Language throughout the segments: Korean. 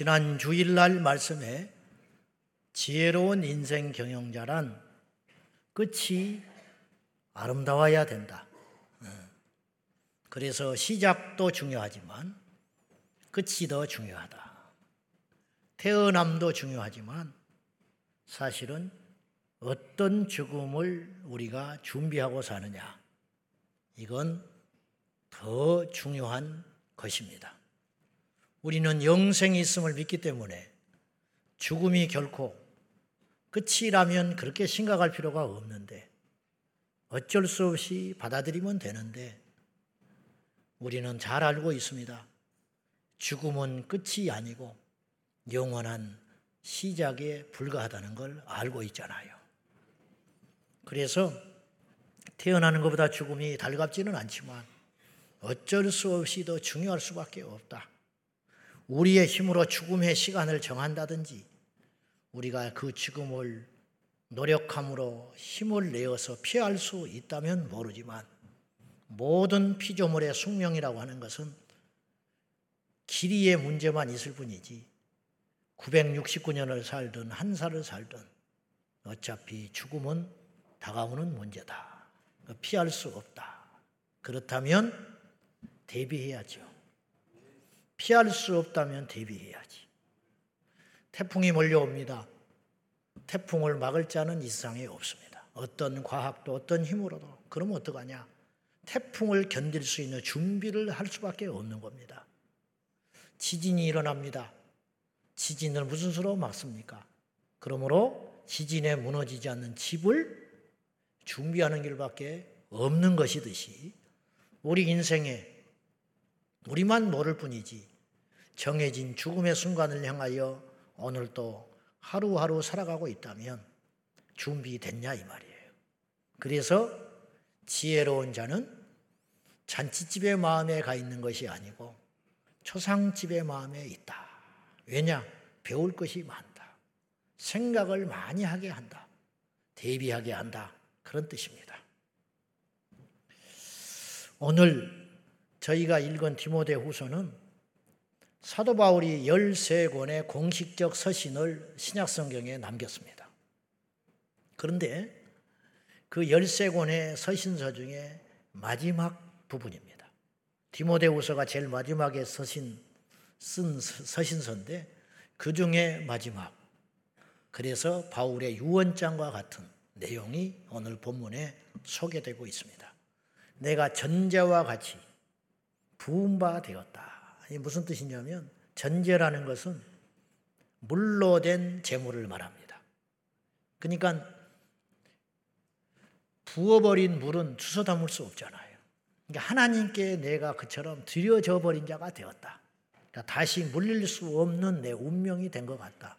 지난 주일날 말씀에 지혜로운 인생 경영자란 끝이 아름다워야 된다. 그래서 시작도 중요하지만 끝이 더 중요하다. 태어남도 중요하지만 사실은 어떤 죽음을 우리가 준비하고 사느냐, 이건 더 중요한 것입니다. 우리는 영생이 있음을 믿기 때문에 죽음이 결코 끝이라면 그렇게 심각할 필요가 없는데, 어쩔 수 없이 받아들이면 되는데, 우리는 잘 알고 있습니다. 죽음은 끝이 아니고 영원한 시작에 불과하다는 걸 알고 있잖아요. 그래서 태어나는 것보다 죽음이 달갑지는 않지만 어쩔 수 없이 더 중요할 수밖에 없다. 우리의 힘으로 죽음의 시간을 정한다든지, 우리가 그 죽음을 노력함으로 힘을 내어서 피할 수 있다면 모르지만, 모든 피조물의 숙명이라고 하는 것은 길이의 문제만 있을 뿐이지 969년을 살든 한 살을 살든 어차피 죽음은 다가오는 문제다. 피할 수 없다. 그렇다면 대비해야죠. 피할 수 없다면 대비해야지. 태풍이 몰려옵니다. 태풍을 막을 자는 이상이 없습니다. 어떤 과학도 어떤 힘으로도. 그러면 어떡하냐? 태풍을 견딜 수 있는 준비를 할 수밖에 없는 겁니다. 지진이 일어납니다. 지진을 무슨 수로 막습니까? 그러므로 지진에 무너지지 않는 집을 준비하는 길밖에 없는 것이듯이, 우리 인생에 우리만 모를 뿐이지 정해진 죽음의 순간을 향하여 오늘도 하루하루 살아가고 있다면 준비됐냐 이 말이에요. 그래서 지혜로운 자는 잔치집의 마음에 가 있는 것이 아니고 초상집의 마음에 있다. 왜냐? 배울 것이 많다. 생각을 많이 하게 한다. 대비하게 한다. 그런 뜻입니다. 오늘 저희가 읽은 디모데후서는 사도 바울이 13권의 공식적 서신을 신약성경에 남겼습니다. 그런데 그 13권의 서신서 중에 마지막 부분입니다. 디모데후서가 제일 마지막에 쓴 서신서인데 그 중에 마지막, 그래서 바울의 유언장과 같은 내용이 오늘 본문에 소개되고 있습니다. 내가 전제와 같이 부은 바 되었다. 이게 무슨 뜻이냐면, 전제라는 것은 물로 된 재물을 말합니다. 그러니까 부어버린 물은 주워 담을 수 없잖아요. 그러니까 하나님께 내가 그처럼 들여져 버린 자가 되었다. 그러니까 다시 물릴 수 없는 내 운명이 된 것 같다.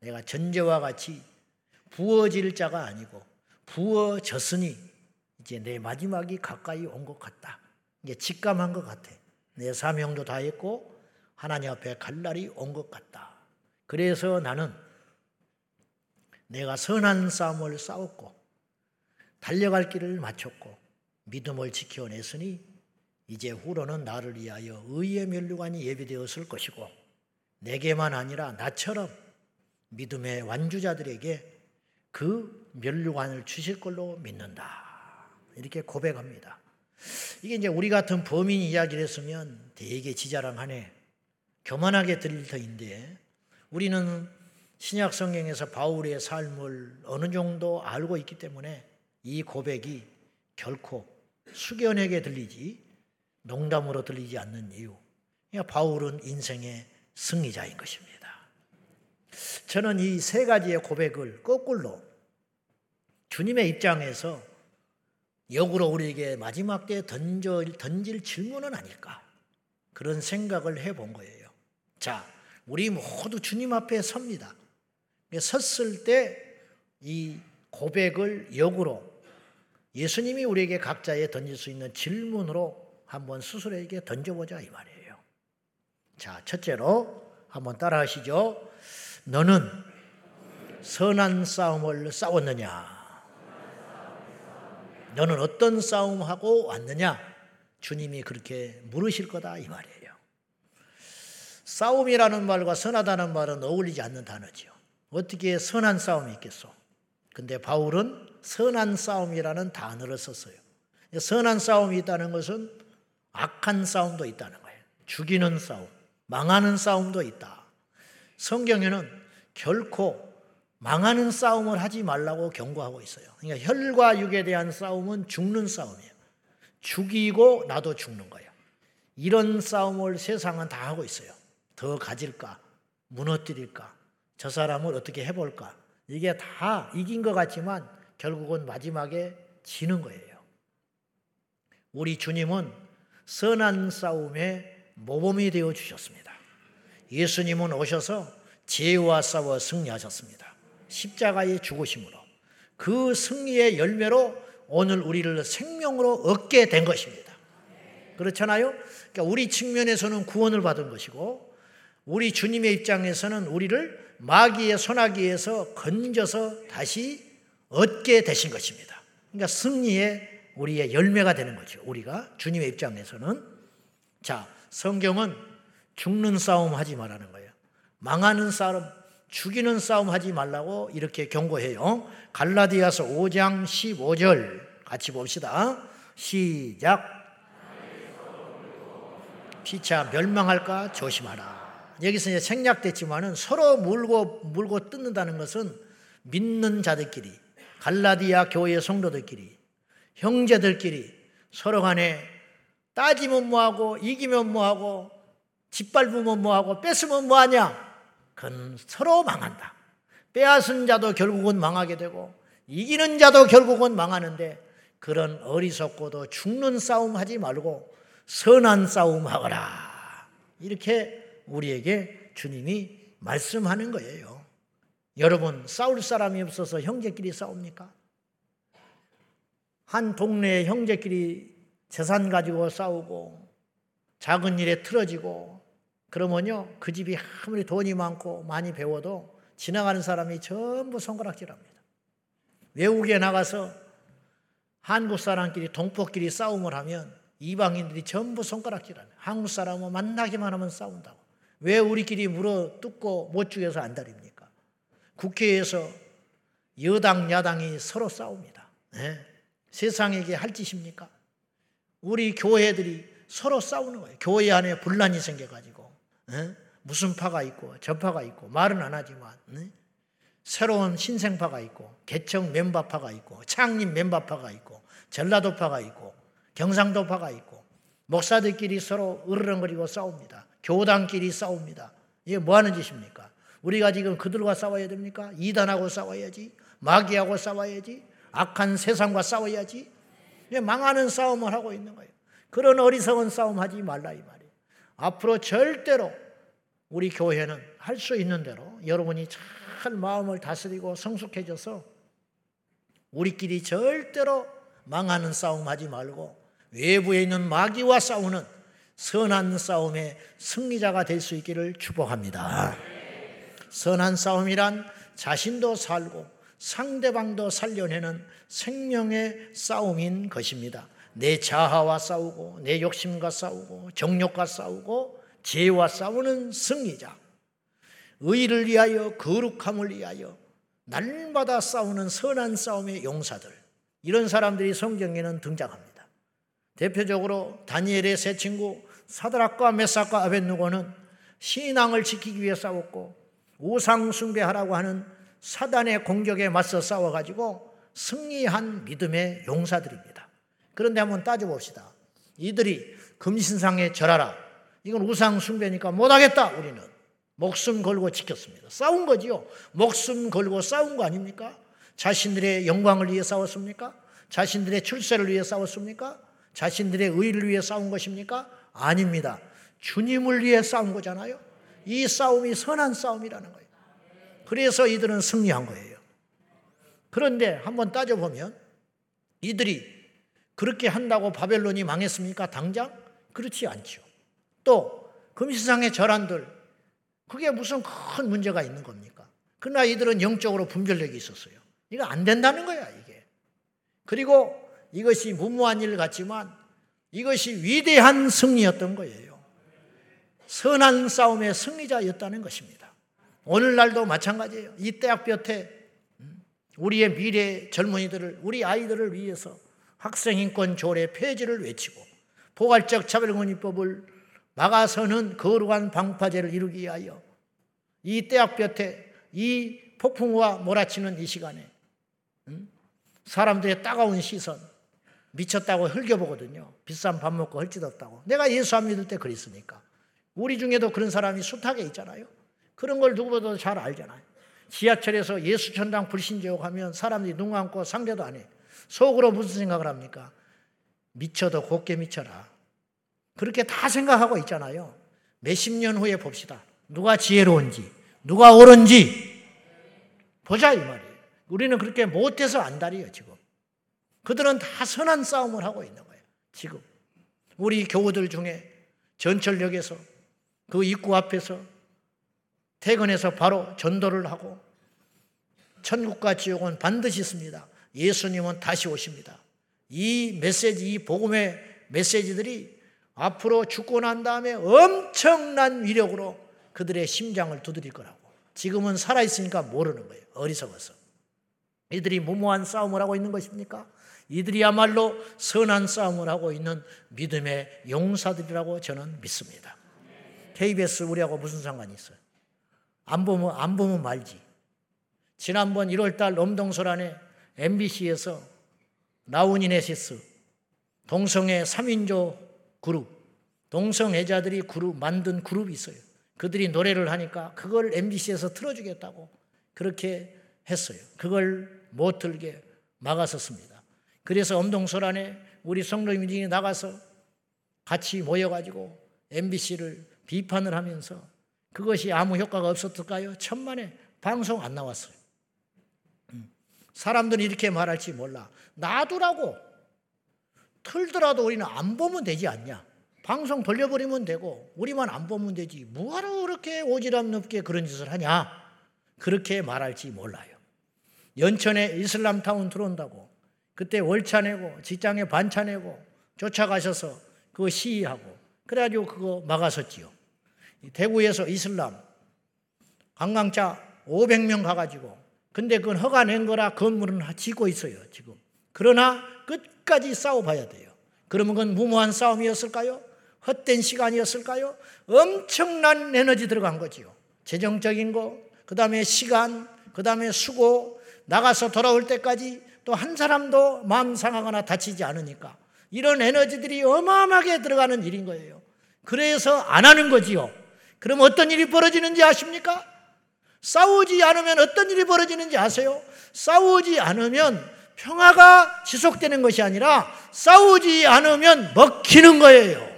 내가 전제와 같이 부어질 자가 아니고 부어졌으니 이제 내 마지막이 가까이 온 것 같다. 이게 직감한 것 같아. 내 사명도 다 했고 하나님 앞에 갈 날이 온 것 같다. 그래서 나는 내가 선한 싸움을 싸웠고 달려갈 길을 마쳤고 믿음을 지켜냈으니 이제 후로는 나를 위하여 의의 면류관이 예비되었을 것이고, 내게만 아니라 나처럼 믿음의 완주자들에게 그 면류관을 주실 걸로 믿는다. 이렇게 고백합니다. 이게 이제 우리 같은 범인 이야기를 했으면 되게 지자랑하네, 교만하게 들릴 터인데, 우리는 신약 성경에서 바울의 삶을 어느 정도 알고 있기 때문에 이 고백이 결코 숙연하게 들리지 농담으로 들리지 않는 이유, 그러니까 바울은 인생의 승리자인 것입니다. 저는 이 세 가지의 고백을 거꾸로 주님의 입장에서 역으로 우리에게 마지막 때 던질 질문은 아닐까, 그런 생각을 해본 거예요. 자, 우리 모두 주님 앞에 섭니다. 섰을 때 이 고백을 역으로 예수님이 우리에게 각자의 던질 수 있는 질문으로 한번 스스로에게 던져보자 이 말이에요. 자, 첫째로 한번 따라하시죠. 너는 선한 싸움을 싸웠느냐? 너는 어떤 싸움하고 왔느냐? 주님이 그렇게 물으실 거다 이 말이에요. 싸움이라는 말과 선하다는 말은 어울리지 않는 단어지요. 어떻게 선한 싸움이 있겠소? 근데 바울은 선한 싸움이라는 단어를 썼어요. 선한 싸움이 있다는 것은 악한 싸움도 있다는 거예요. 죽이는 싸움, 망하는 싸움도 있다. 성경에는 결코 망하는 싸움을 하지 말라고 경고하고 있어요. 그러니까 혈과 육에 대한 싸움은 죽는 싸움이에요. 죽이고 나도 죽는 거예요. 이런 싸움을 세상은 다 하고 있어요. 더 가질까? 무너뜨릴까? 저 사람을 어떻게 해볼까? 이게 다 이긴 것 같지만 결국은 마지막에 지는 거예요. 우리 주님은 선한 싸움에 모범이 되어 주셨습니다. 예수님은 오셔서 죄와 싸워 승리하셨습니다. 십자가의 죽으심으로 그 승리의 열매로 오늘 우리를 생명으로 얻게 된 것입니다. 그렇잖아요? 그러니까 우리 측면에서는 구원을 받은 것이고 우리 주님의 입장에서는 우리를 마귀의 손아귀에서 건져서 다시 얻게 되신 것입니다. 그러니까 승리의 우리의 열매가 되는 거죠. 우리가 주님의 입장에서는. 자, 성경은 죽는 싸움 하지 말라는 거예요. 망하는 싸움, 죽이는 싸움 하지 말라고 이렇게 경고해요. 갈라디아서 5장 15절 같이 봅시다. 시작. 피차 멸망할까 조심하라. 여기서 이제 생략됐지만은 서로 물고 뜯는다는 것은 믿는 자들끼리, 갈라디아 교회의 성도들끼리, 형제들끼리 서로 간에 따지면 뭐하고 이기면 뭐하고 짓밟으면 뭐하고 뺏으면 뭐하냐. 그건 서로 망한다. 빼앗은 자도 결국은 망하게 되고 이기는 자도 결국은 망하는데 그런 어리석고도 죽는 싸움 하지 말고 선한 싸움 하거라. 이렇게 우리에게 주님이 말씀하는 거예요. 여러분, 싸울 사람이 없어서 형제끼리 싸웁니까? 한 동네의 형제끼리 재산 가지고 싸우고 작은 일에 틀어지고 그러면요, 그 집이 아무리 돈이 많고 많이 배워도 지나가는 사람이 전부 손가락질합니다. 외국에 나가서 한국 사람끼리 동포끼리 싸움을 하면 이방인들이 전부 손가락질하네. 한국 사람은 만나기만 하면 싸운다고. 왜 우리끼리 물어 뜯고 못 죽여서 안달입니까? 국회에서 여당 야당이 서로 싸웁니다. 네? 세상에게 할 짓입니까? 우리 교회들이 서로 싸우는 거예요. 교회 안에 분란이 생겨가지고 네? 무슨 파가 있고 저 파가 있고 말은 안 하지만 네? 새로운 신생파가 있고 개척 멤버파가 있고 창립 멤버파가 있고 전라도파가 있고 경상도파가 있고 목사들끼리 서로 으르렁거리고 싸웁니다. 교단끼리 싸웁니다. 이게 뭐하는 짓입니까? 우리가 지금 그들과 싸워야 됩니까? 이단하고 싸워야지, 마귀하고 싸워야지, 악한 세상과 싸워야지. 망하는 싸움을 하고 있는 거예요. 그런 어리석은 싸움 하지 말라 이 말이에요. 앞으로 절대로 우리 교회는 할 수 있는 대로 여러분이 잘 마음을 다스리고 성숙해져서 우리끼리 절대로 망하는 싸움 하지 말고 외부에 있는 마귀와 싸우는 선한 싸움의 승리자가 될 수 있기를 축복합니다. 선한 싸움이란 자신도 살고 상대방도 살려내는 생명의 싸움인 것입니다. 내 자아와 싸우고 내 욕심과 싸우고 정욕과 싸우고 죄와 싸우는 승리자. 의를 위하여 거룩함을 위하여 날마다 싸우는 선한 싸움의 용사들. 이런 사람들이 성경에는 등장합니다. 대표적으로 다니엘의 세 친구 사드락과 메삭과 아벳느고는 신앙을 지키기 위해 싸웠고 우상 숭배하라고 하는 사단의 공격에 맞서 싸워가지고 승리한 믿음의 용사들입니다. 그런데 한번 따져봅시다. 이들이 금신상에 절하라. 이건 우상 숭배니까 못하겠다. 우리는 목숨 걸고 지켰습니다. 싸운 거지요. 목숨 걸고 싸운 거 아닙니까? 자신들의 영광을 위해 싸웠습니까? 자신들의 출세를 위해 싸웠습니까? 자신들의 의를 위해 싸운 것입니까? 아닙니다. 주님을 위해 싸운 거잖아요. 이 싸움이 선한 싸움이라는 거예요. 그래서 이들은 승리한 거예요. 그런데 한번 따져보면 이들이 그렇게 한다고 바벨론이 망했습니까? 당장? 그렇지 않죠. 또 금신상의 절한들, 그게 무슨 큰 문제가 있는 겁니까? 그러나 이들은 영적으로 분별력이 있었어요. 이거 안 된다는 거야, 이게. 그리고 이것이 무모한 일 같지만 이것이 위대한 승리였던 거예요. 선한 싸움의 승리자였다는 것입니다. 오늘날도 마찬가지예요. 이 떼약볕에 우리의 미래의 젊은이들을, 우리 아이들을 위해서 학생인권 조례 폐지를 외치고 포괄적 차별금지법을 막아서는 거룩한 방파제를 이루기 위하여 이 떼약볕에 이 폭풍우와 몰아치는 이 시간에 사람들의 따가운 시선, 미쳤다고 흘겨보거든요. 비싼 밥 먹고 헐뜯었다고. 내가 예수 안 믿을 때 그랬으니까. 우리 중에도 그런 사람이 숱하게 있잖아요. 그런 걸 누구보다도 잘 알잖아요. 지하철에서 예수천당 불신제옥 하면 사람들이 눈 감고 상대도 안 해. 속으로 무슨 생각을 합니까? 미쳐도 곱게 미쳐라. 그렇게 다 생각하고 있잖아요. 몇십 년 후에 봅시다. 누가 지혜로운지, 누가 옳은지 보자 이 말이에요. 우리는 그렇게 못해서 안달이에요 지금. 그들은 다 선한 싸움을 하고 있는 거예요. 지금 우리 교우들 중에 전철역에서 그 입구 앞에서 퇴근해서 바로 전도를 하고 천국과 지옥은 반드시 있습니다. 예수님은 다시 오십니다. 이 메시지, 이 복음의 메시지들이 앞으로 죽고 난 다음에 엄청난 위력으로 그들의 심장을 두드릴 거라고. 지금은 살아있으니까 모르는 거예요. 어리석어서. 이들이 무모한 싸움을 하고 있는 것입니까? 이들이야말로 선한 싸움을 하고 있는 믿음의 용사들이라고 저는 믿습니다. KBS 우리하고 무슨 상관이 있어요? 안 보면 말지. 지난번 1월달 엄동설안에 MBC에서 라우니네시스 동성애 3인조 그룹, 동성애자들이 그룹 만든 그룹이 있어요. 그들이 노래를 하니까 그걸 MBC에서 틀어주겠다고 그렇게 했어요. 그걸 못 틀게 막았었습니다. 그래서 엄동설안에 우리 성도민중이 나가서 같이 모여가지고 MBC를 비판을 하면서 그것이 아무 효과가 없었을까요? 천만에 방송 안 나왔어요. 사람들이 이렇게 말할지 몰라. 놔두라고. 틀더라도 우리는 안 보면 되지 않냐. 방송 돌려버리면 되고 우리만 안 보면 되지. 뭐하러 그렇게 오지랖 넓게 그런 짓을 하냐. 그렇게 말할지 몰라요. 연천에 이슬람타운 들어온다고 그때 월차 내고 직장에 반차 내고 쫓아가셔서 그거 시위하고 그래가지고 그거 막았었지요. 대구에서 이슬람 관광차 500명 가가지고 근데 그건 허가 낸 거라 건물은 짓고 있어요 지금. 그러나 끝까지 싸워봐야 돼요. 그러면 그건 무모한 싸움이었을까요? 헛된 시간이었을까요? 엄청난 에너지 들어간 거지요. 재정적인 거, 그 다음에 시간, 그 다음에 수고, 나가서 돌아올 때까지 또 한 사람도 마음 상하거나 다치지 않으니까 이런 에너지들이 어마어마하게 들어가는 일인 거예요. 그래서 안 하는 거지요. 그럼 어떤 일이 벌어지는지 아십니까? 싸우지 않으면 어떤 일이 벌어지는지 아세요? 싸우지 않으면 평화가 지속되는 것이 아니라 싸우지 않으면 먹히는 거예요.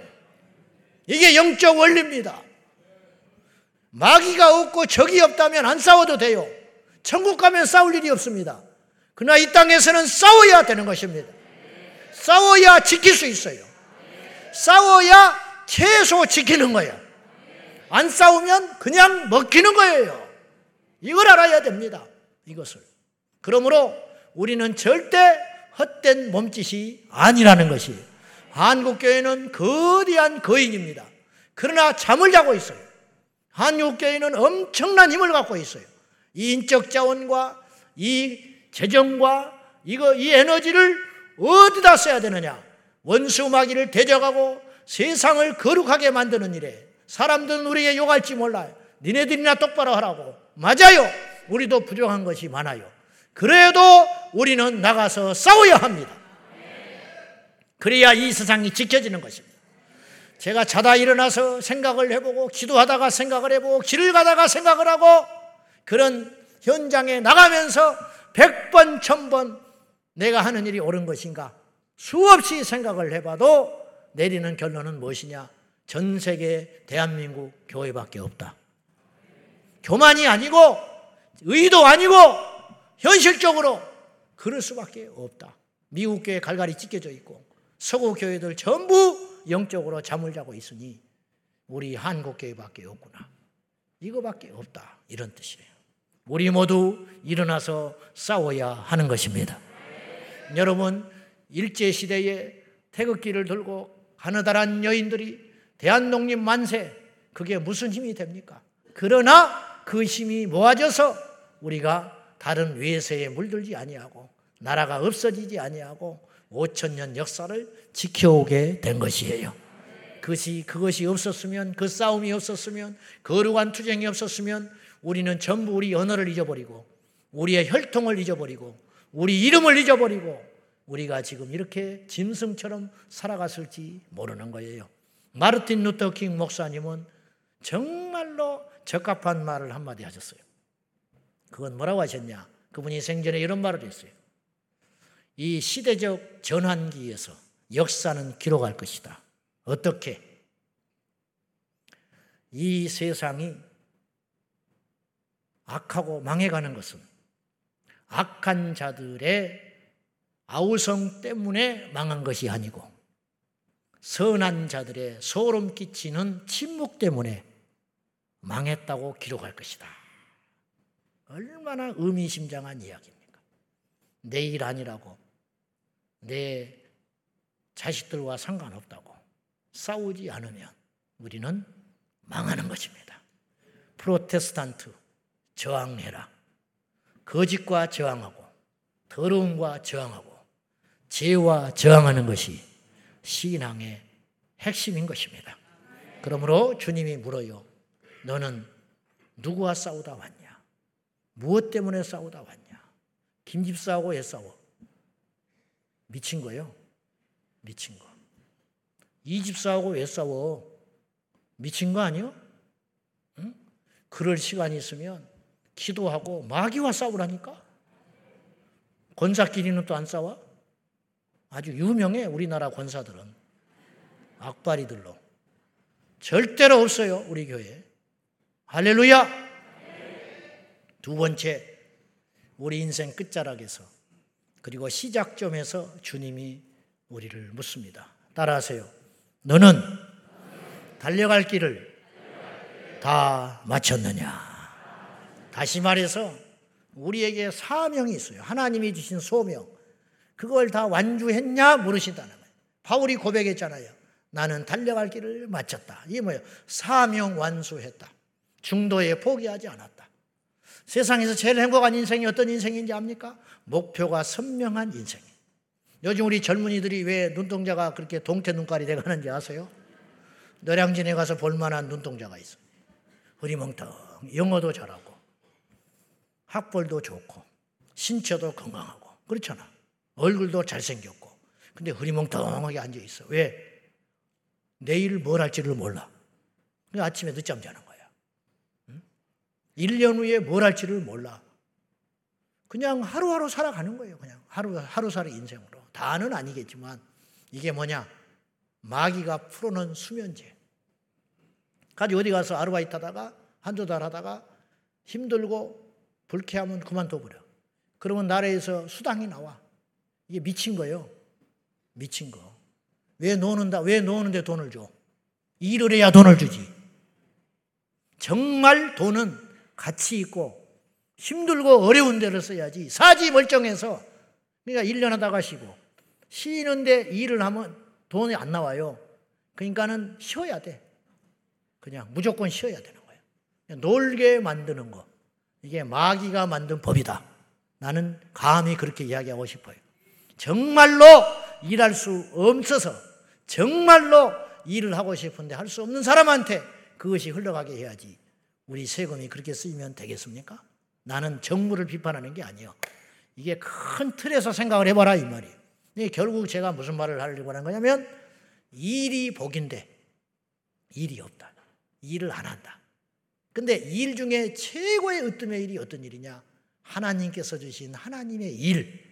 이게 영적 원리입니다. 마귀가 없고 적이 없다면 안 싸워도 돼요. 천국 가면 싸울 일이 없습니다. 그러나 이 땅에서는 싸워야 되는 것입니다. 싸워야 지킬 수 있어요. 싸워야 최소 지키는 거예요. 안 싸우면 그냥 먹히는 거예요. 이걸 알아야 됩니다. 이것을. 그러므로 우리는 절대 헛된 몸짓이 아니라는 것이 한국교회는 거대한 거인입니다. 그러나 잠을 자고 있어요. 한국교회는 엄청난 힘을 갖고 있어요. 이 인적 자원과 이 재정과 이 에너지를 어디다 써야 되느냐. 원수 마귀를 대적하고 세상을 거룩하게 만드는 일에 사람들은 우리에게 욕할지 몰라요. 니네들이나 똑바로 하라고. 맞아요. 우리도 부족한 것이 많아요. 그래도 우리는 나가서 싸워야 합니다. 그래야 이 세상이 지켜지는 것입니다. 제가 자다 일어나서 생각을 해보고 기도하다가 생각을 해보고 길을 가다가 생각을 하고 그런 현장에 나가면서 100번, 1000번 내가 하는 일이 옳은 것인가 수없이 생각을 해봐도 내리는 결론은 무엇이냐? 전 세계 대한민국 교회밖에 없다. 교만이 아니고 의도 아니고 현실적으로 그럴 수밖에 없다. 미국 교회 갈갈이 찢겨져 있고 서구 교회들 전부 영적으로 잠을 자고 있으니 우리 한국 교회밖에 없구나. 이거밖에 없다. 이런 뜻이에요. 우리 모두 일어나서 싸워야 하는 것입니다. 여러분, 일제시대에 태극기를 들고 가느다란 여인들이 대한독립 만세, 그게 무슨 힘이 됩니까? 그러나 그 힘이 모아져서 우리가 다른 외세에 물들지 아니하고 나라가 없어지지 아니하고 5,000년 역사를 지켜오게 된 것이에요. 그것이 없었으면, 그 싸움이 없었으면, 거룩한 투쟁이 없었으면 우리는 전부 우리 언어를 잊어버리고 우리의 혈통을 잊어버리고 우리 이름을 잊어버리고 우리가 지금 이렇게 짐승처럼 살아갔을지 모르는 거예요. 마르틴 루터 킹 목사님은 정말로 적합한 말을 한마디 하셨어요. 그건 뭐라고 하셨냐? 그분이 생전에 이런 말을 했어요. 이 시대적 전환기에서 역사는 기록할 것이다. 어떻게? 이 세상이 악하고 망해가는 것은 악한 자들의 아우성 때문에 망한 것이 아니고 선한 자들의 소름 끼치는 침묵 때문에 망했다고 기록할 것이다. 얼마나 의미심장한 이야기입니까? 내 일 아니라고, 내 자식들과 상관없다고 싸우지 않으면 우리는 망하는 것입니다. 프로테스탄트, 저항해라. 거짓과 저항하고, 더러움과 저항하고, 죄와 저항하는 것이 신앙의 핵심인 것입니다. 그러므로 주님이 물어요. 너는 누구와 싸우다 왔냐? 무엇 때문에 싸우다 왔냐? 김집사하고 왜 싸워? 미친 거예요. 미친 거. 이 집사하고 왜 싸워? 미친 거 아니요? 응? 그럴 시간이 있으면 기도하고 마귀와 싸우라니까? 권사끼리는 또 안 싸워? 아주 유명해, 우리나라 권사들은. 악바리들로. 절대로 없어요, 우리 교회에. 할렐루야! 두 번째, 우리 인생 끝자락에서 그리고 시작점에서 주님이 우리를 묻습니다. 따라하세요. 너는 달려갈 길을 다 마쳤느냐? 다시 말해서 우리에게 사명이 있어요. 하나님이 주신 소명. 그걸 다 완주했냐 물으신다는 거예요. 바울이 고백했잖아요. 나는 달려갈 길을 마쳤다. 이게 뭐예요? 사명 완수했다. 중도에 포기하지 않았다. 세상에서 제일 행복한 인생이 어떤 인생인지 압니까? 목표가 선명한 인생이에요. 요즘 우리 젊은이들이 왜 눈동자가 그렇게 동태 눈깔이 돼가는지 아세요? 노량진에 가서 볼만한 눈동자가 있어요. 흐리멍텅, 영어도 잘하고 학벌도 좋고 신체도 건강하고 그렇잖아. 얼굴도 잘생겼고. 근데 흐리멍텅하게 앉아있어. 왜? 내일 뭘 할지를 몰라. 그래서 아침에 늦잠 자는 거야. 응? 1년 후에 뭘 할지를 몰라. 그냥 하루하루 살아가는 거예요. 그냥 하루살이 인생으로. 다는 아니겠지만 이게 뭐냐? 마귀가 풀어놓은 수면제. 가지 어디 가서 아르바이트 하다가 한두 달 하다가 힘들고 불쾌하면 그만둬버려. 그러면 나라에서 수당이 나와. 이게 미친 거예요. 미친 거. 왜 노는데 돈을 줘? 일을 해야 돈을 주지. 정말 돈은 가치 있고 힘들고 어려운 데를 써야지. 사지 멀쩡해서. 그러니까 1년 하다가 쉬는데 일을 하면 돈이 안 나와요. 그러니까는 쉬어야 돼. 그냥 무조건 쉬어야 되는 거예요. 그냥 놀게 만드는 거. 이게 마귀가 만든 법이다. 나는 감히 그렇게 이야기하고 싶어요. 정말로 일할 수 없어서 정말로 일을 하고 싶은데 할 수 없는 사람한테 그것이 흘러가게 해야지. 우리 세금이 그렇게 쓰이면 되겠습니까? 나는 정부를 비판하는 게 아니에요. 이게 큰 틀에서 생각을 해봐라 이 말이에요. 근데 결국 제가 무슨 말을 하려고 하는 거냐면 일이 복인데 일이 없다. 일을 안 한다. 근데 일 중에 최고의 으뜸의 일이 어떤 일이냐? 하나님께서 주신 하나님의 일.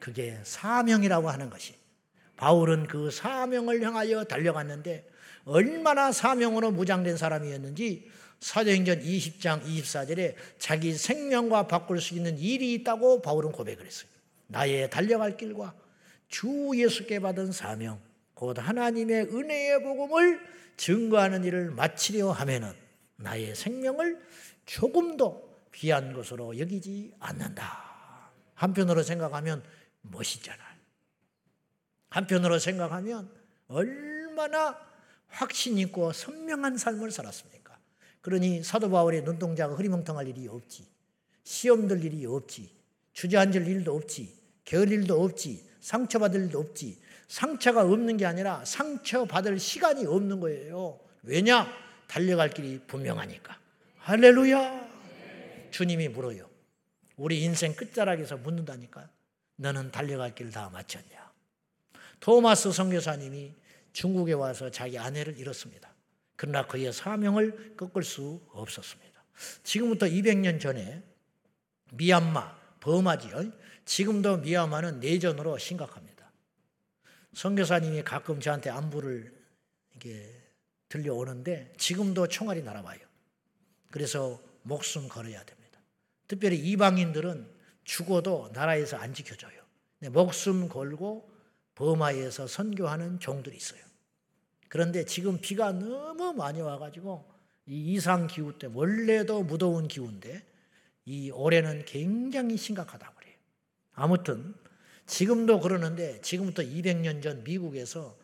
그게 사명이라고 하는 것이. 바울은 그 사명을 향하여 달려갔는데 얼마나 사명으로 무장된 사람이었는지 사도행전 20장 24절에 자기 생명과 바꿀 수 있는 일이 있다고 바울은 고백을 했어요. 나의 달려갈 길과 주 예수께 받은 사명, 곧 하나님의 은혜의 복음을 증거하는 일을 마치려 하면은 나의 생명을 조금도 귀한 것으로 여기지 않는다. 한편으로 생각하면 멋있잖아요. 한편으로 생각하면 얼마나 확신 있고 선명한 삶을 살았습니까? 그러니 사도 바울의 눈동자가 흐리멍텅할 일이 없지. 시험될 일이 없지. 주저앉을 일도 없지. 게을 일도 없지. 상처받을 일도 없지. 상처가 없는 게 아니라 상처받을 시간이 없는 거예요. 왜냐? 달려갈 길이 분명하니까. 할렐루야. 주님이 물어요. 우리 인생 끝자락에서 묻는다니까. 너는 달려갈 길을 다 마쳤냐? 토마스 선교사님이 중국에 와서 자기 아내를 잃었습니다. 그러나 그의 사명을 꺾을 수 없었습니다. 지금부터 200년 전에 미얀마, 버마지요. 지금도 미얀마는 내전으로 심각합니다. 선교사님이 가끔 저한테 안부를 이렇게 들려오는데 지금도 총알이 날아와요. 그래서 목숨 걸어야 됩니다. 특별히 이방인들은 죽어도 나라에서 안 지켜줘요. 목숨 걸고 버마에서 선교하는 종들이 있어요. 그런데 지금 비가 너무 많이 와가지고 이 이상 기후 때문에 원래도 무더운 기후인데 이 올해는 굉장히 심각하다고 그래요. 아무튼 지금도 그러는데 지금부터 200년 전 미국에서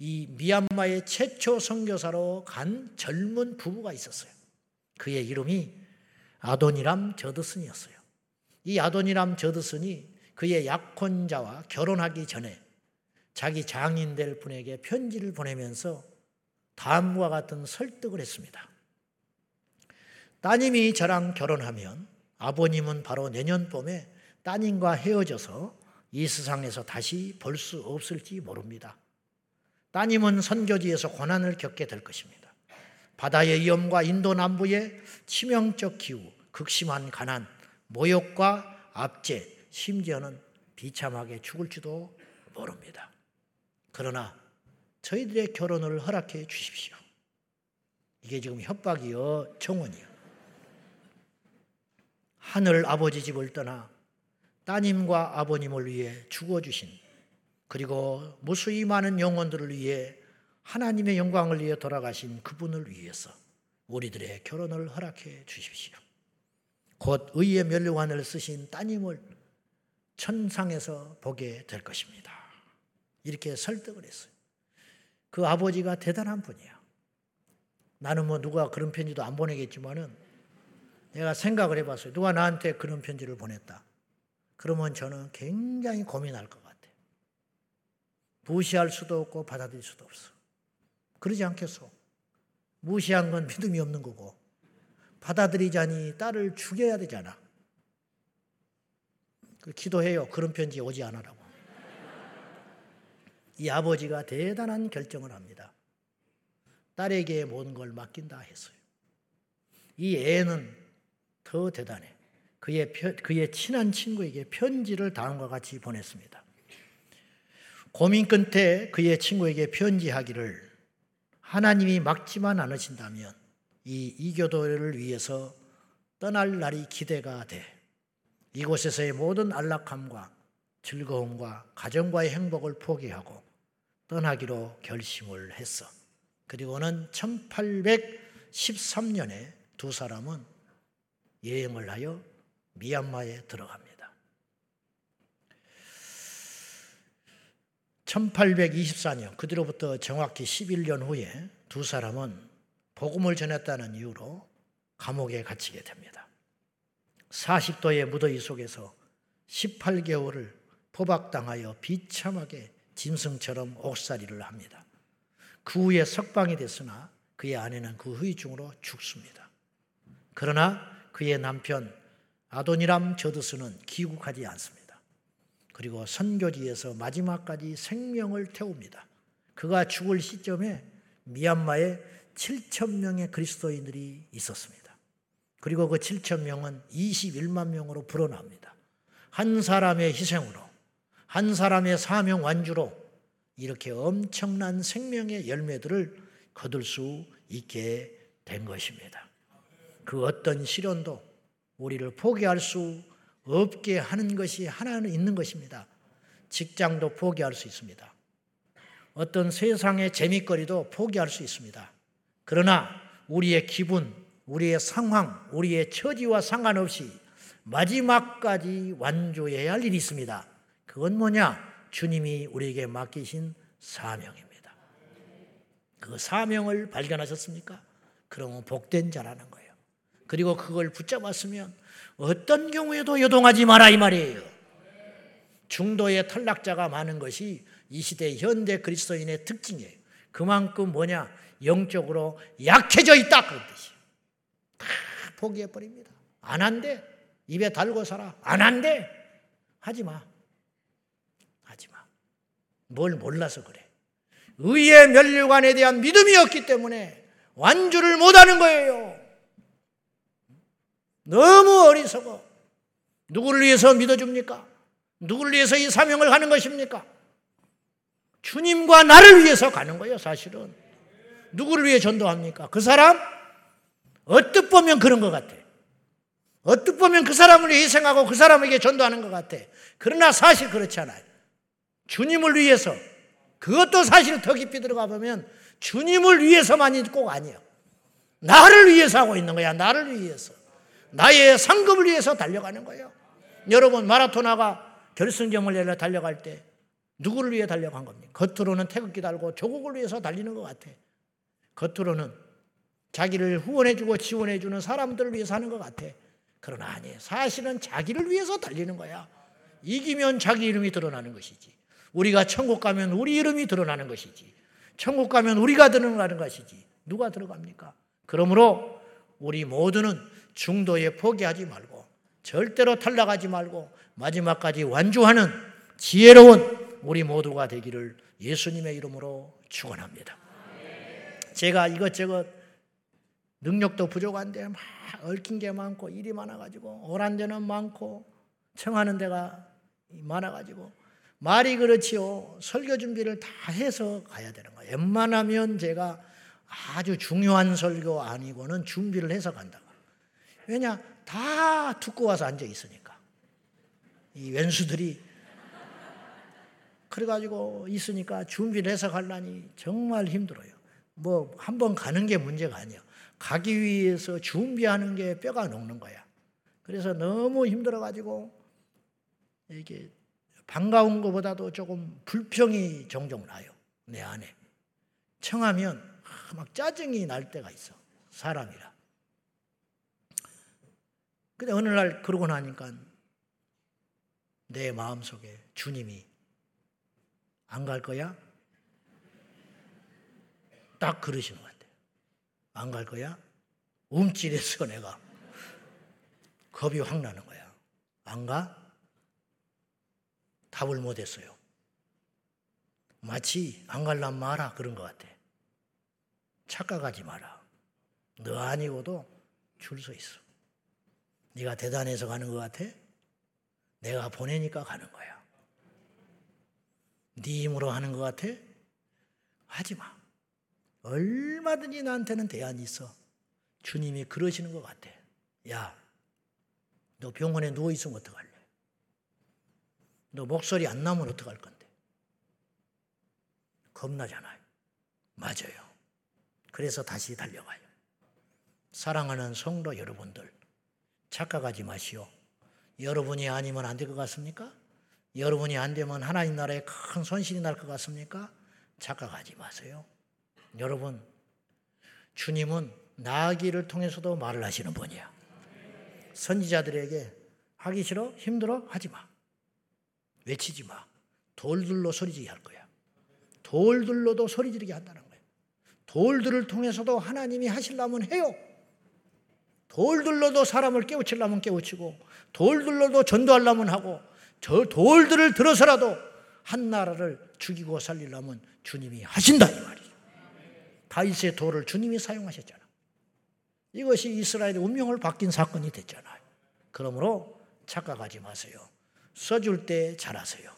이 미얀마의 최초 선교사로 간 젊은 부부가 있었어요. 그의 이름이 아도니람 저드슨이었어요. 이 아도니람 저드슨이 그의 약혼자와 결혼하기 전에 자기 장인 될 분에게 편지를 보내면서 다음과 같은 설득을 했습니다. 따님이 저랑 결혼하면 아버님은 바로 내년 봄에 따님과 헤어져서 이 세상에서 다시 볼 수 없을지 모릅니다. 따님은 선교지에서 고난을 겪게 될 것입니다. 바다의 위험과 인도 남부의 치명적 기후, 극심한 가난, 모욕과 압제, 심지어는 비참하게 죽을지도 모릅니다. 그러나 저희들의 결혼을 허락해 주십시오. 이게 지금 협박이요, 청원이요. 하늘 아버지 집을 떠나 따님과 아버님을 위해 죽어주신, 그리고 무수히 많은 영혼들을 위해 하나님의 영광을 위해 돌아가신 그분을 위해서 우리들의 결혼을 허락해 주십시오. 곧 의의 면류관을 쓰신 따님을 천상에서 보게 될 것입니다. 이렇게 설득을 했어요. 그 아버지가 대단한 분이야. 나는 뭐 누가 그런 편지도 안 보내겠지만은 내가 생각을 해봤어요. 누가 나한테 그런 편지를 보냈다. 그러면 저는 굉장히 고민할 것 같아요. 무시할 수도 없고 받아들일 수도 없어. 그러지 않겠소? 무시한 건 믿음이 없는 거고 받아들이자니 딸을 죽여야 되잖아. 기도해요. 그런 편지 오지 않으라고. 이 아버지가 대단한 결정을 합니다. 딸에게 모든 걸 맡긴다 했어요. 이 애는 더 대단해. 그의 친한 친구에게 편지를 다음과 같이 보냈습니다. 고민 끝에 그의 친구에게 편지하기를 하나님이 막지만 않으신다면 이 이교도를 위해서 떠날 날이 기대가 돼. 이곳에서의 모든 안락함과 즐거움과 가정과의 행복을 포기하고 떠나기로 결심을 했어. 그리고는 1813년에 두 사람은 여행을 하여 미얀마에 들어갑니다. 1824년, 그로부터 정확히 11년 후에 두 사람은 복음을 전했다는 이유로 감옥에 갇히게 됩니다. 40도의 무더위 속에서 18개월을 포박당하여 비참하게 짐승처럼 옥살이를 합니다. 그 후에 석방이 됐으나 그의 아내는 그 후유증으로 죽습니다. 그러나 그의 남편 아도니람 저드슨은 귀국하지 않습니다. 그리고 선교지에서 마지막까지 생명을 태웁니다. 그가 죽을 시점에 미얀마에 7,000명의 그리스도인들이 있었습니다. 그리고 그 7,000명은 21만 명으로 불어납니다. 한 사람의 희생으로, 한 사람의 사명 완주로 이렇게 엄청난 생명의 열매들을 거둘 수 있게 된 것입니다. 그 어떤 시련도 우리를 포기할 수 없게 하는 것이 하나는 있는 것입니다. 직장도 포기할 수 있습니다. 어떤 세상의 재미거리도 포기할 수 있습니다. 그러나 우리의 기분, 우리의 상황, 우리의 처지와 상관없이 마지막까지 완주해야 할 일이 있습니다. 그건 뭐냐? 주님이 우리에게 맡기신 사명입니다. 그 사명을 발견하셨습니까? 그러면 복된 자라는 거예요. 그리고 그걸 붙잡았으면 어떤 경우에도 요동하지 마라 이 말이에요. 중도의 탈락자가 많은 것이 이 시대 현대 그리스도인의 특징이에요. 그만큼 뭐냐? 영적으로 약해져 있다 그런 뜻이에요. 다 포기해버립니다. 안 한대. 입에 달고 살아. 안 한대. 하지 마. 하지 마. 뭘 몰라서 그래. 의의 면류관에 대한 믿음이 없기 때문에 완주를 못하는 거예요. 너무 어리석어. 누구를 위해서 믿어줍니까? 누구를 위해서 이 사명을 가는 것입니까? 주님과 나를 위해서 가는 거예요, 사실은. 누구를 위해 전도합니까? 그 사람? 어뜻 보면 그런 것 같아. 어뜻 보면 그 사람을 희생하고 그 사람에게 전도하는 것 같아. 그러나 사실 그렇지 않아요. 주님을 위해서. 그것도 사실 더 깊이 들어가 보면 주님을 위해서만이 꼭 아니에요. 나를 위해서 하고 있는 거야, 나를 위해서. 나의 상급을 위해서 달려가는 거예요. 여러분, 마라토나가 결승점을 내려 달려갈 때 누구를 위해 달려간 겁니까? 겉으로는 태극기 달고 조국을 위해서 달리는 것 같아. 겉으로는 자기를 후원해주고 지원해주는 사람들을 위해서 하는 것 같아. 그러나 아니에요. 사실은 자기를 위해서 달리는 거야. 이기면 자기 이름이 드러나는 것이지. 우리가 천국 가면 우리 이름이 드러나는 것이지. 천국 가면 우리가 드러나는 것이지. 누가 들어갑니까? 그러므로 우리 모두는 중도에 포기하지 말고 절대로 탈락하지 말고 마지막까지 완주하는 지혜로운 우리 모두가 되기를 예수님의 이름으로 축원합니다. 제가 이것저것 능력도 부족한데 막 얽힌 게 많고 일이 많아가지고 오란 데는 많고 청하는 데가 많아가지고 말이 그렇지요. 설교 준비를 다 해서 가야 되는 거예요. 웬만하면 제가 아주 중요한 설교 아니고는 준비를 해서 간다고. 왜냐? 다 듣고 와서 앉아 있으니까. 이 왼수들이. 그래가지고 있으니까 준비를 해서 가려니 정말 힘들어요. 뭐 한 번 가는 게 문제가 아니에요. 가기 위해서 준비하는 게 뼈가 녹는 거야. 그래서 너무 힘들어가지고 이게 반가운 것보다도 조금 불평이 종종 나요. 내 안에. 청하면 막 짜증이 날 때가 있어. 사람이라. 근데 어느 날 그러고 나니까 내 마음속에 주님이 안 갈 거야? 딱 그러시는 것 같아요. 안 갈 거야? 움찔했어 내가. 겁이 확 나는 거야. 안 가? 답을 못했어요. 마치 안 갈란 마라 그런 것 같아. 착각하지 마라. 너 아니고도 줄 서 있어. 네가 대단해서 가는 것 같아? 내가 보내니까 가는 거야. 네 힘으로 하는 것 같아? 하지 마. 얼마든지 나한테는 대안이 있어. 주님이 그러시는 것 같아. 야, 너 병원에 누워있으면 어떡할래? 너 목소리 안 나면 어떡할 건데? 겁나잖아요. 맞아요. 그래서 다시 달려가요. 사랑하는 성도 여러분들, 착각하지 마시오. 여러분이 아니면 안 될 것 같습니까? 여러분이 안 되면 하나님 나라에 큰 손실이 날 것 같습니까? 착각하지 마세요. 여러분, 주님은 나아기를 통해서도 말을 하시는 분이야. 선지자들에게 하기 싫어? 힘들어? 하지 마. 외치지 마. 돌들로 소리지게 할 거야. 돌들로도 소리지르게 한다는 거야. 돌들을 통해서도 하나님이 하시려면 해요. 돌들로도 사람을 깨우치려면 깨우치고 돌들로도 전도하려면 하고 저 돌들을 들어서라도 한 나라를 죽이고 살리려면 주님이 하신다 이 말이죠. 다윗의 돌을 주님이 사용하셨잖아. 이것이 이스라엘의 운명을 바뀐 사건이 됐잖아요. 그러므로 착각하지 마세요. 써줄 때 잘하세요.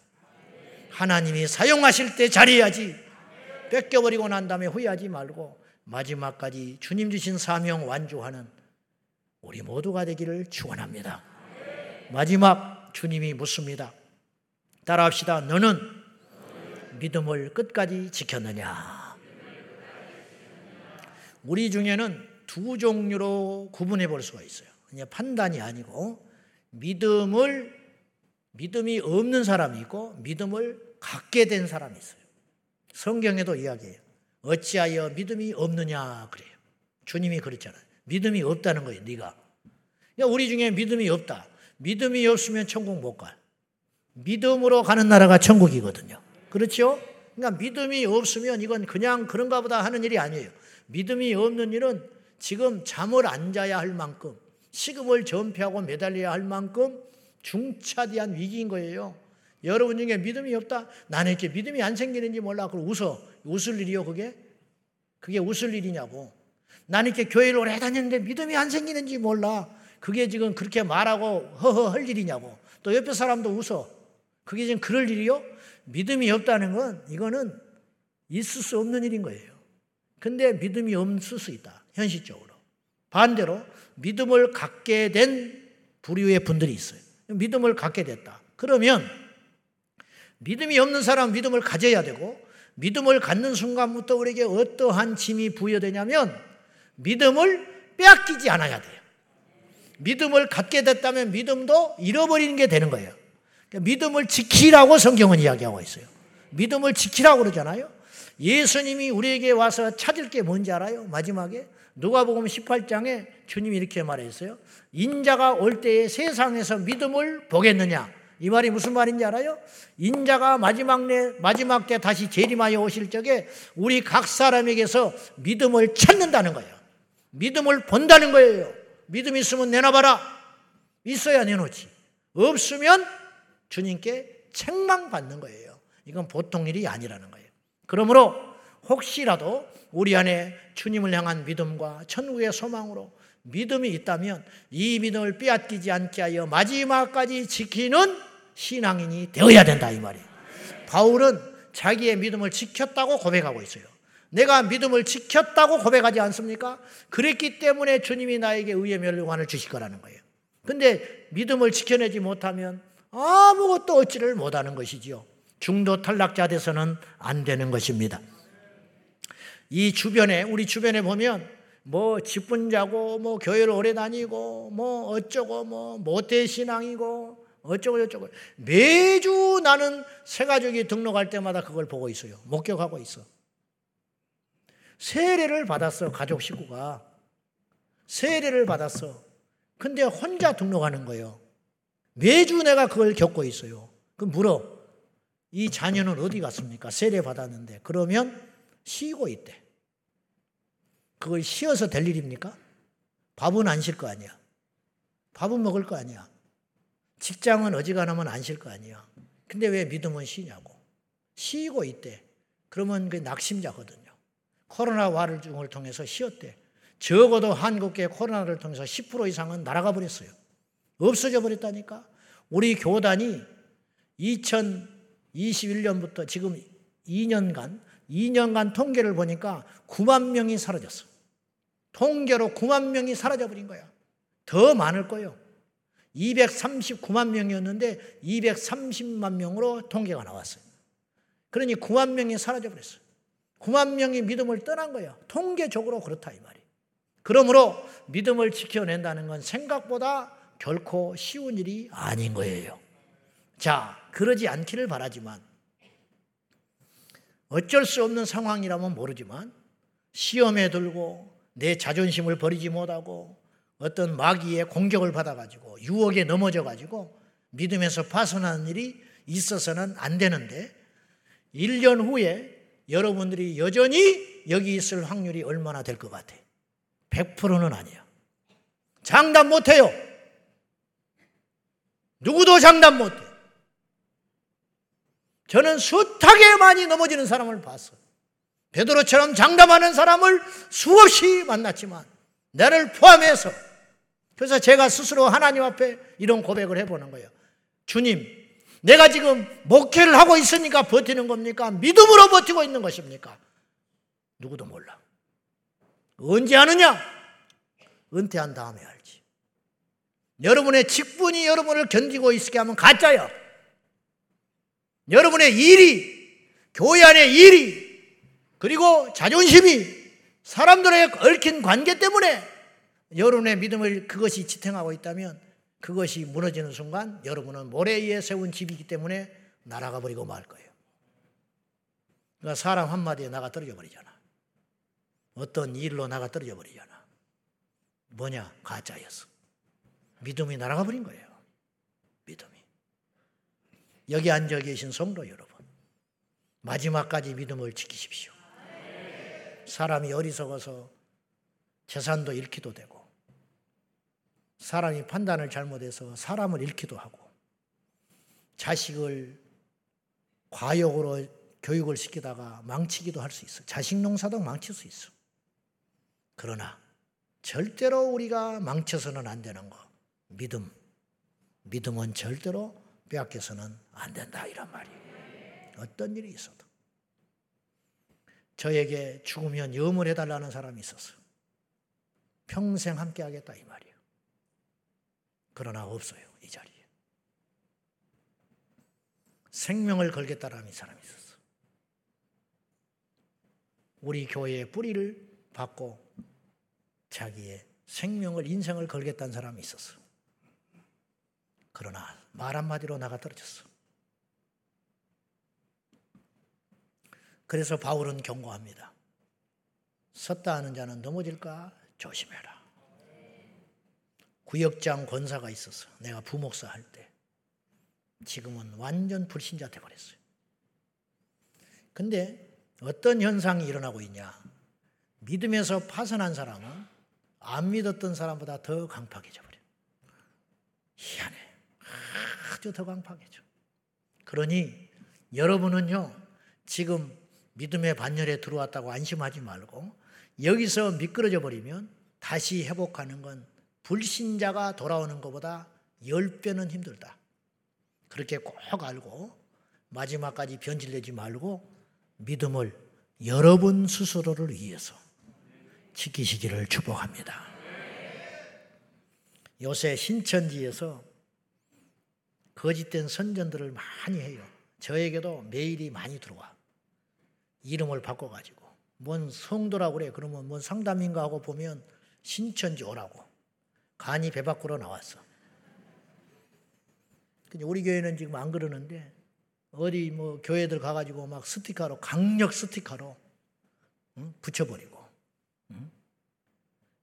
하나님이 사용하실 때 잘해야지. 뺏겨버리고 난 다음에 후회하지 말고 마지막까지 주님 주신 사명 완주하는 우리 모두가 되기를 축원합니다. 마지막 주님이 묻습니다. 따라합시다. 너는 믿음을 끝까지 지켰느냐? 우리 중에는 두 종류로 구분해 볼 수가 있어요. 그냥 판단이 아니고 믿음이 없는 사람이 있고 믿음을 갖게 된 사람이 있어요. 성경에도 이야기해요. 어찌하여 믿음이 없느냐 그래요. 주님이 그랬잖아요. 믿음이 없다는 거예요. 네가. 그러니까 우리 중에 믿음이 없다. 믿음이 없으면 천국 못 가. 믿음으로 가는 나라가 천국이거든요. 그렇죠? 그러니까 믿음이 없으면 이건 그냥 그런가 보다 하는 일이 아니에요. 믿음이 없는 일은 지금 잠을 안 자야 할 만큼 식음을 전폐하고 매달려야 할 만큼 중차대한 위기인 거예요. 여러분 중에 믿음이 없다? 나는 이렇게 믿음이 안 생기는지 몰라. 그럼 웃어. 웃을 일이요 그게? 그게 웃을 일이냐고. 나는 이렇게 교회를 오래 다녔는데 믿음이 안 생기는지 몰라. 그게 지금 그렇게 말하고 허허 할 일이냐고. 또 옆에 사람도 웃어. 그게 지금 그럴 일이요? 믿음이 없다는 건 이거는 있을 수 없는 일인 거예요. 근데 믿음이 없을 수 있다. 현실적으로. 반대로 믿음을 갖게 된 부류의 분들이 있어요. 믿음을 갖게 됐다. 그러면 믿음이 없는 사람 믿음을 가져야 되고 믿음을 갖는 순간부터 우리에게 어떠한 짐이 부여되냐면 믿음을 빼앗기지 않아야 돼요. 믿음을 갖게 됐다면 믿음도 잃어버리는 게 되는 거예요. 그러니까 믿음을 지키라고 성경은 이야기하고 있어요. 믿음을 지키라고 그러잖아요. 예수님이 우리에게 와서 찾을 게 뭔지 알아요? 마지막에 누가복음 18장에 주님이 이렇게 말했어요. 인자가 올 때에 세상에서 믿음을 보겠느냐. 이 말이 무슨 말인지 알아요? 인자가 마지막 때 다시 재림하여 오실 적에 우리 각 사람에게서 믿음을 찾는다는 거예요. 믿음을 본다는 거예요. 믿음 있으면 내놔봐라. 있어야 내놓지. 없으면 주님께 책망받는 거예요. 이건 보통 일이 아니라는 거예요. 그러므로 혹시라도 우리 안에 주님을 향한 믿음과 천국의 소망으로 믿음이 있다면 이 믿음을 빼앗기지 않게 하여 마지막까지 지키는 신앙인이 되어야 된다 이 말이에요. 바울은 자기의 믿음을 지켰다고 고백하고 있어요. 내가 믿음을 지켰다고 고백하지 않습니까? 그랬기 때문에 주님이 나에게 의의 멸관을 주실 거라는 거예요. 근데 믿음을 지켜내지 못하면 아무것도 얻지를 못하는 것이지요. 중도 탈락자 돼서는 안 되는 것입니다. 이 주변에 우리 주변에 보면 뭐 직분자고 뭐 교회를 오래 다니고 뭐 어쩌고 뭐 모태신앙이고 어쩌고 저쩌고 매주 나는 새가족이 등록할 때마다 그걸 보고 있어요. 목격하고 있어. 세례를 받았어. 가족 식구가. 세례를 받았어. 근데 혼자 등록하는 거예요. 매주 내가 그걸 겪고 있어요. 그럼 물어. 이 자녀는 어디 갔습니까? 세례 받았는데. 그러면 쉬고 있대. 그걸 쉬어서 될 일입니까? 밥은 안 쉴 거 아니야. 밥은 먹을 거 아니야. 직장은 어지간하면 안 쉴 거 아니야. 근데 왜 믿음은 쉬냐고. 쉬고 있대. 그러면 그게 낙심자거든. 코로나 와중을 통해서 쉬었대. 적어도 한국계 코로나를 통해서 10% 이상은 날아가 버렸어요. 없어져 버렸다니까. 우리 교단이 2021년부터 지금 2년간 통계를 보니까 9만 명이 사라졌어. 통계로 9만 명이 사라져 버린 거야. 더 많을 거예요. 239만 명이었는데 230만 명으로 통계가 나왔어요. 그러니 9만 명이 사라져 버렸어요. 9만 명이 믿음을 떠난 거예요. 통계적으로 그렇다 이 말이에요. 그러므로 믿음을 지켜낸다는 건 생각보다 결코 쉬운 일이 아닌 거예요. 자, 그러지 않기를 바라지만 어쩔 수 없는 상황이라면 모르지만 시험에 들고 내 자존심을 버리지 못하고 어떤 마귀의 공격을 받아가지고 유혹에 넘어져가지고 믿음에서 파손하는 일이 있어서는 안 되는데 1년 후에 여러분들이 여전히 여기 있을 확률이 얼마나 될 것 같아? 100%는 아니야. 장담 못해요. 누구도 장담 못해. 저는 숱하게 많이 넘어지는 사람을 봤어. 베드로처럼 장담하는 사람을 수없이 만났지만 나를 포함해서 그래서 제가 스스로 하나님 앞에 이런 고백을 해보는 거예요. 주님, 내가 지금 목회를 하고 있으니까 버티는 겁니까? 믿음으로 버티고 있는 것입니까? 누구도 몰라. 언제 아느냐? 은퇴한 다음에 알지. 여러분의 직분이 여러분을 견디고 있게 하면 가짜야. 여러분의 일이, 교회 안의 일이, 그리고 자존심이 사람들의 얽힌 관계 때문에 여러분의 믿음을 그것이 지탱하고 있다면 그것이 무너지는 순간 여러분은 모래 위에 세운 집이기 때문에 날아가 버리고 말 거예요. 그러니까 사람 한마디에 나가 떨어져 버리잖아. 어떤 일로 나가 떨어져 버리잖아. 뭐냐? 가짜였어. 믿음이 날아가 버린 거예요. 믿음이. 여기 앉아 계신 성도 여러분, 마지막까지 믿음을 지키십시오. 사람이 어리석어서 재산도 잃기도 되고, 사람이 판단을 잘못해서 사람을 잃기도 하고, 자식을 과욕으로 교육을 시키다가 망치기도 할 수 있어. 자식 농사도 망칠 수 있어. 그러나 절대로 우리가 망쳐서는 안 되는 거, 믿음. 믿음은 절대로 빼앗겨서는 안 된다, 이란 말이에요. 어떤 일이 있어도. 저에게 죽으면 염을 해달라는 사람이 있었어. 평생 함께 하겠다, 이 말이에요. 그러나 없어요, 이 자리에. 생명을 걸겠다라는 사람이 있었어. 우리 교회의 뿌리를 받고 자기의 생명을, 인생을 걸겠다는 사람이 있었어. 그러나 말 한마디로 나가 떨어졌어. 그래서 바울은 경고합니다. 섰다 하는 자는 넘어질까 조심해라. 구역장 권사가 있었어. 내가 부목사 할 때. 지금은 완전 불신자 돼버렸어요. 근데 어떤 현상이 일어나고 있냐. 믿음에서 파선한 사람은 안 믿었던 사람보다 더 강팍해져 버려. 희한해. 아주 더 강팍해져. 그러니 여러분은요, 지금 믿음의 반열에 들어왔다고 안심하지 말고, 여기서 미끄러져 버리면 다시 회복하는 건 불신자가 돌아오는 것보다 10배는 힘들다. 그렇게 꼭 알고 마지막까지 변질되지 말고 믿음을 여러분 스스로를 위해서 지키시기를 축복합니다. 요새 신천지에서 거짓된 선전들을 많이 해요. 저에게도 메일이 많이 들어와. 이름을 바꿔가지고 뭔 성도라고 그래. 그러면 뭔 상담인가 하고 보면 신천지 오라고. 간이 배 밖으로 나왔어. 우리 교회는 지금 안 그러는데, 어디 뭐 교회들 가가지고 막 스티커로, 강력 스티커로 붙여버리고,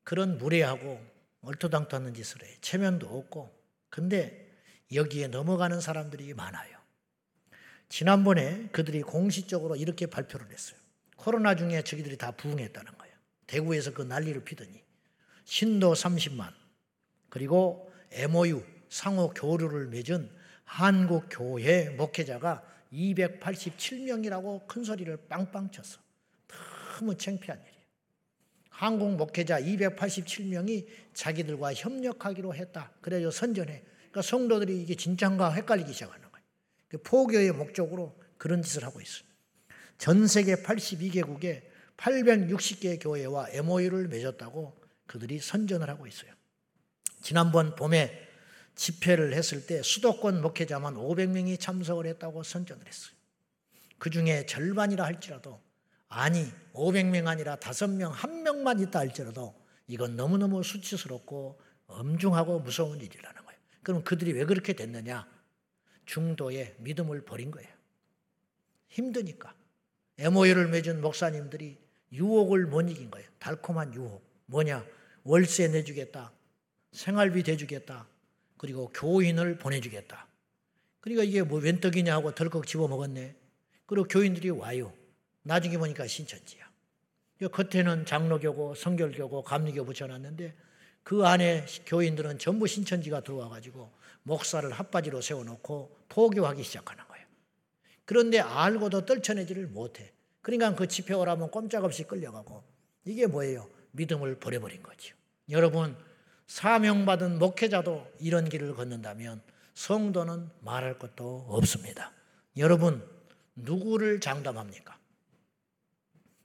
그런 무례하고 얼토당토않는 짓을 해. 체면도 없고. 근데 여기에 넘어가는 사람들이 많아요. 지난번에 그들이 공식적으로 이렇게 발표를 했어요. 코로나 중에 저기들이 다 부흥했다는 거예요. 대구에서 그 난리를 피더니 신도 30만, 그리고 MOU 상호 교류를 맺은 한국교회 목회자가 287명이라고 큰 소리를 빵빵 쳤어. 너무 창피한 일이에요. 한국 목회자 287명이 자기들과 협력하기로 했다. 그래서 선전해. 그러니까 성도들이 이게 진짠가 헷갈리기 시작하는 거예요. 포교의 목적으로 그런 짓을 하고 있어요. 전 세계 82개국에 860개 교회와 MOU를 맺었다고 그들이 선전을 하고 있어요. 지난번 봄에 집회를 했을 때 수도권 목회자만 500명이 참석을 했다고 선전을 했어요. 그중에 절반이라 할지라도, 아니 500명 아니라 5명, 1명만 있다 할지라도 이건 너무너무 수치스럽고 엄중하고 무서운 일이라는 거예요. 그럼 그들이 왜 그렇게 됐느냐? 중도에 믿음을 버린 거예요. 힘드니까. MOU를 맺은 목사님들이 유혹을 못 이긴 거예요. 달콤한 유혹. 뭐냐? 월세 내주겠다. 생활비 대주겠다. 그리고 교인을 보내주겠다. 그러니까 이게 뭐 웬 떡이냐 하고 덜컥 집어먹었네. 그리고 교인들이 와요. 나중에 보니까 신천지야. 겉에는 장로교고 성결교고 감리교 붙여놨는데 그 안에 교인들은 전부 신천지가 들어와가지고 목사를 핫바지로 세워놓고 포교하기 시작하는 거예요. 그런데 알고도 떨쳐내지를 못해. 그러니까 그 집회 오라면 꼼짝없이 끌려가고, 이게 뭐예요? 믿음을 버려버린 거죠. 여러분, 사명받은 목회자도 이런 길을 걷는다면 성도는 말할 것도 없습니다. 여러분, 누구를 장담합니까?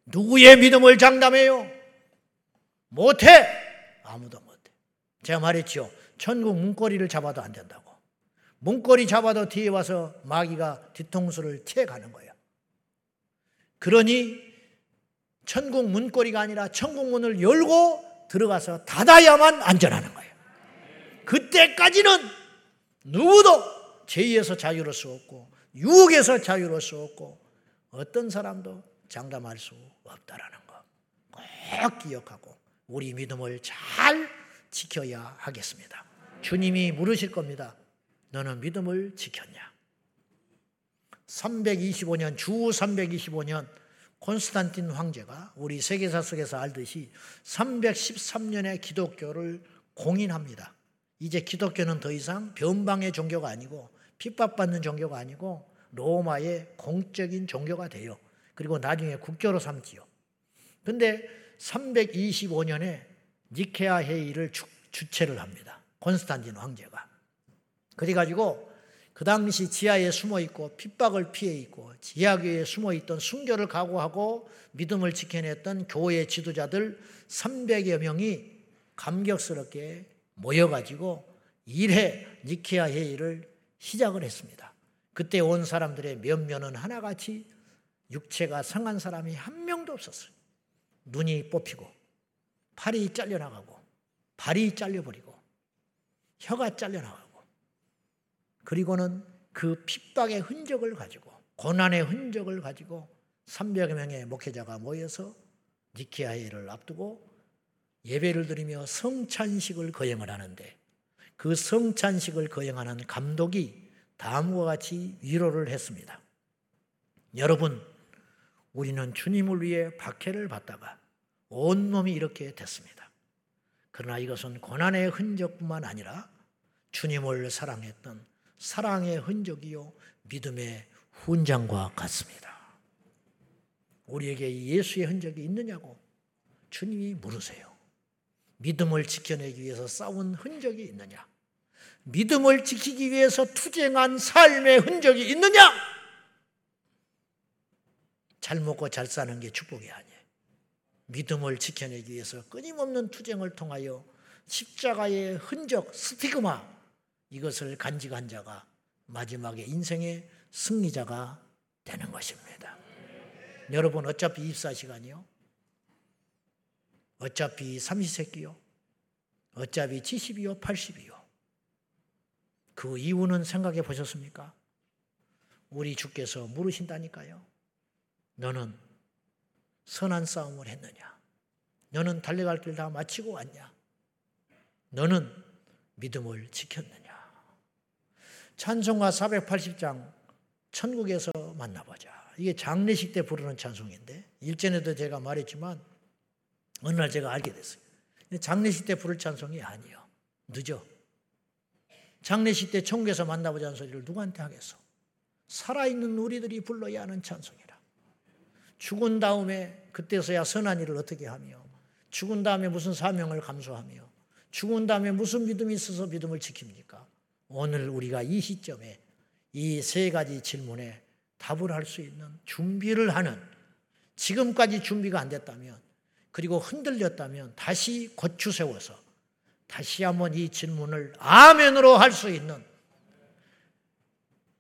누구의 믿음을 장담해요? 못해! 아무도 못해. 제가 말했죠. 천국 문고리를 잡아도 안 된다고. 문고리 잡아도 뒤에 와서 마귀가 뒤통수를 채 가는 거예요. 그러니 천국 문고리가 아니라 천국 문을 열고 들어가서 닫아야만 안전하는 거예요. 그때까지는 누구도 죄에서 자유로울 수 없고, 유혹에서 자유로울 수 없고, 어떤 사람도 장담할 수 없다라는 거 꼭 기억하고 우리 믿음을 잘 지켜야 하겠습니다. 주님이 물으실 겁니다. 너는 믿음을 지켰냐? 325년, 주 325년 콘스탄틴 황제가 우리 세계사 속에서 알듯이 313년의 기독교를 공인합니다. 이제 기독교는 더 이상 변방의 종교가 아니고 핍박받는 종교가 아니고 로마의 공적인 종교가 돼요. 그리고 나중에 국교로 삼지요. 그런데 325년에 니케아 회의를 주최를 합니다. 콘스탄틴 황제가. 그래가지고 그 당시 지하에 숨어있고 핍박을 피해있고 지하교회에 숨어있던 순교를 각오하고 믿음을 지켜냈던 교회 지도자들 300여 명이 감격스럽게 모여가지고 1회 니케아 회의를 시작을 했습니다. 그때 온 사람들의 면면은 하나같이 육체가 상한 사람이 한 명도 없었어요. 눈이 뽑히고 팔이 잘려나가고 발이 잘려버리고 혀가 잘려나가고 그리고는 그 핍박의 흔적을 가지고 고난의 흔적을 가지고 300여 명의 목회자가 모여서 니케아 회의를 앞두고 예배를 드리며 성찬식을 거행을 하는데 그 성찬식을 거행하는 감독이 다음과 같이 위로를 했습니다. 여러분, 우리는 주님을 위해 박해를 받다가 온몸이 이렇게 됐습니다. 그러나 이것은 고난의 흔적뿐만 아니라 주님을 사랑했던 사랑의 흔적이요 믿음의 훈장과 같습니다. 우리에게 예수의 흔적이 있느냐고 주님이 물으세요. 믿음을 지켜내기 위해서 싸운 흔적이 있느냐? 믿음을 지키기 위해서 투쟁한 삶의 흔적이 있느냐? 잘 먹고 잘 사는 게 축복이 아니에요. 믿음을 지켜내기 위해서 끊임없는 투쟁을 통하여 십자가의 흔적, 스티그마 이것을 간직한 자가 마지막에 인생의 승리자가 되는 것입니다. 여러분, 어차피 24시간이요. 어차피 30세끼요. 어차피 70이요. 80이요. 그 이유는 생각해 보셨습니까? 우리 주께서 물으신다니까요. 너는 선한 싸움을 했느냐? 너는 달려갈 길 다 마치고 왔냐? 너는 믿음을 지켰느냐? 찬송가 480장 천국에서 만나보자. 이게 장례식 때 부르는 찬송인데 일전에도 제가 말했지만 어느 날 제가 알게 됐어요. 장례식 때 부를 찬송이 아니에요. 늦어. 장례식 때 천국에서 만나보자는 소리를 누구한테 하겠어? 살아있는 우리들이 불러야 하는 찬송이라. 죽은 다음에 그때서야 선한 일을 어떻게 하며 죽은 다음에 무슨 사명을 감수하며 죽은 다음에 무슨 믿음이 있어서 믿음을 지킵니까? 오늘 우리가 이 시점에 이 세 가지 질문에 답을 할 수 있는 준비를 하는 지금까지 준비가 안 됐다면 그리고 흔들렸다면 다시 고추세워서 다시 한번 이 질문을 아멘으로 할 수 있는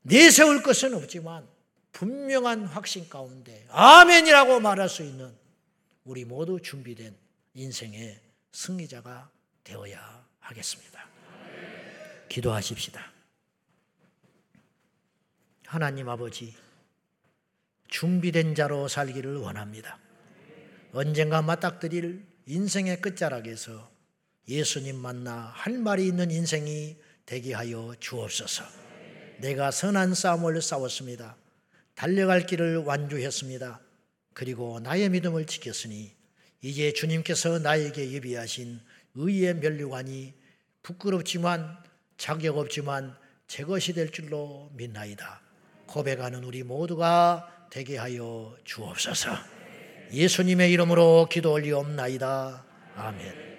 내세울 것은 없지만 분명한 확신 가운데 아멘이라고 말할 수 있는 우리 모두 준비된 인생의 승리자가 되어야 하겠습니다. 기도하십시다. 하나님 아버지, 준비된 자로 살기를 원합니다. 언젠가 맞닥뜨릴 인생의 끝자락에서 예수님 만나 할 말이 있는 인생이 되게 하여 주옵소서. 내가 선한 싸움을 싸웠습니다. 달려갈 길을 완주했습니다. 그리고 나의 믿음을 지켰으니 이제 주님께서 나에게 예비하신 의의 면류관이 부끄럽지만 자격 없지만 제 것이 될 줄로 믿나이다. 고백하는 우리 모두가 되게 하여 주옵소서. 예수님의 이름으로 기도 올리옵나이다. 아멘.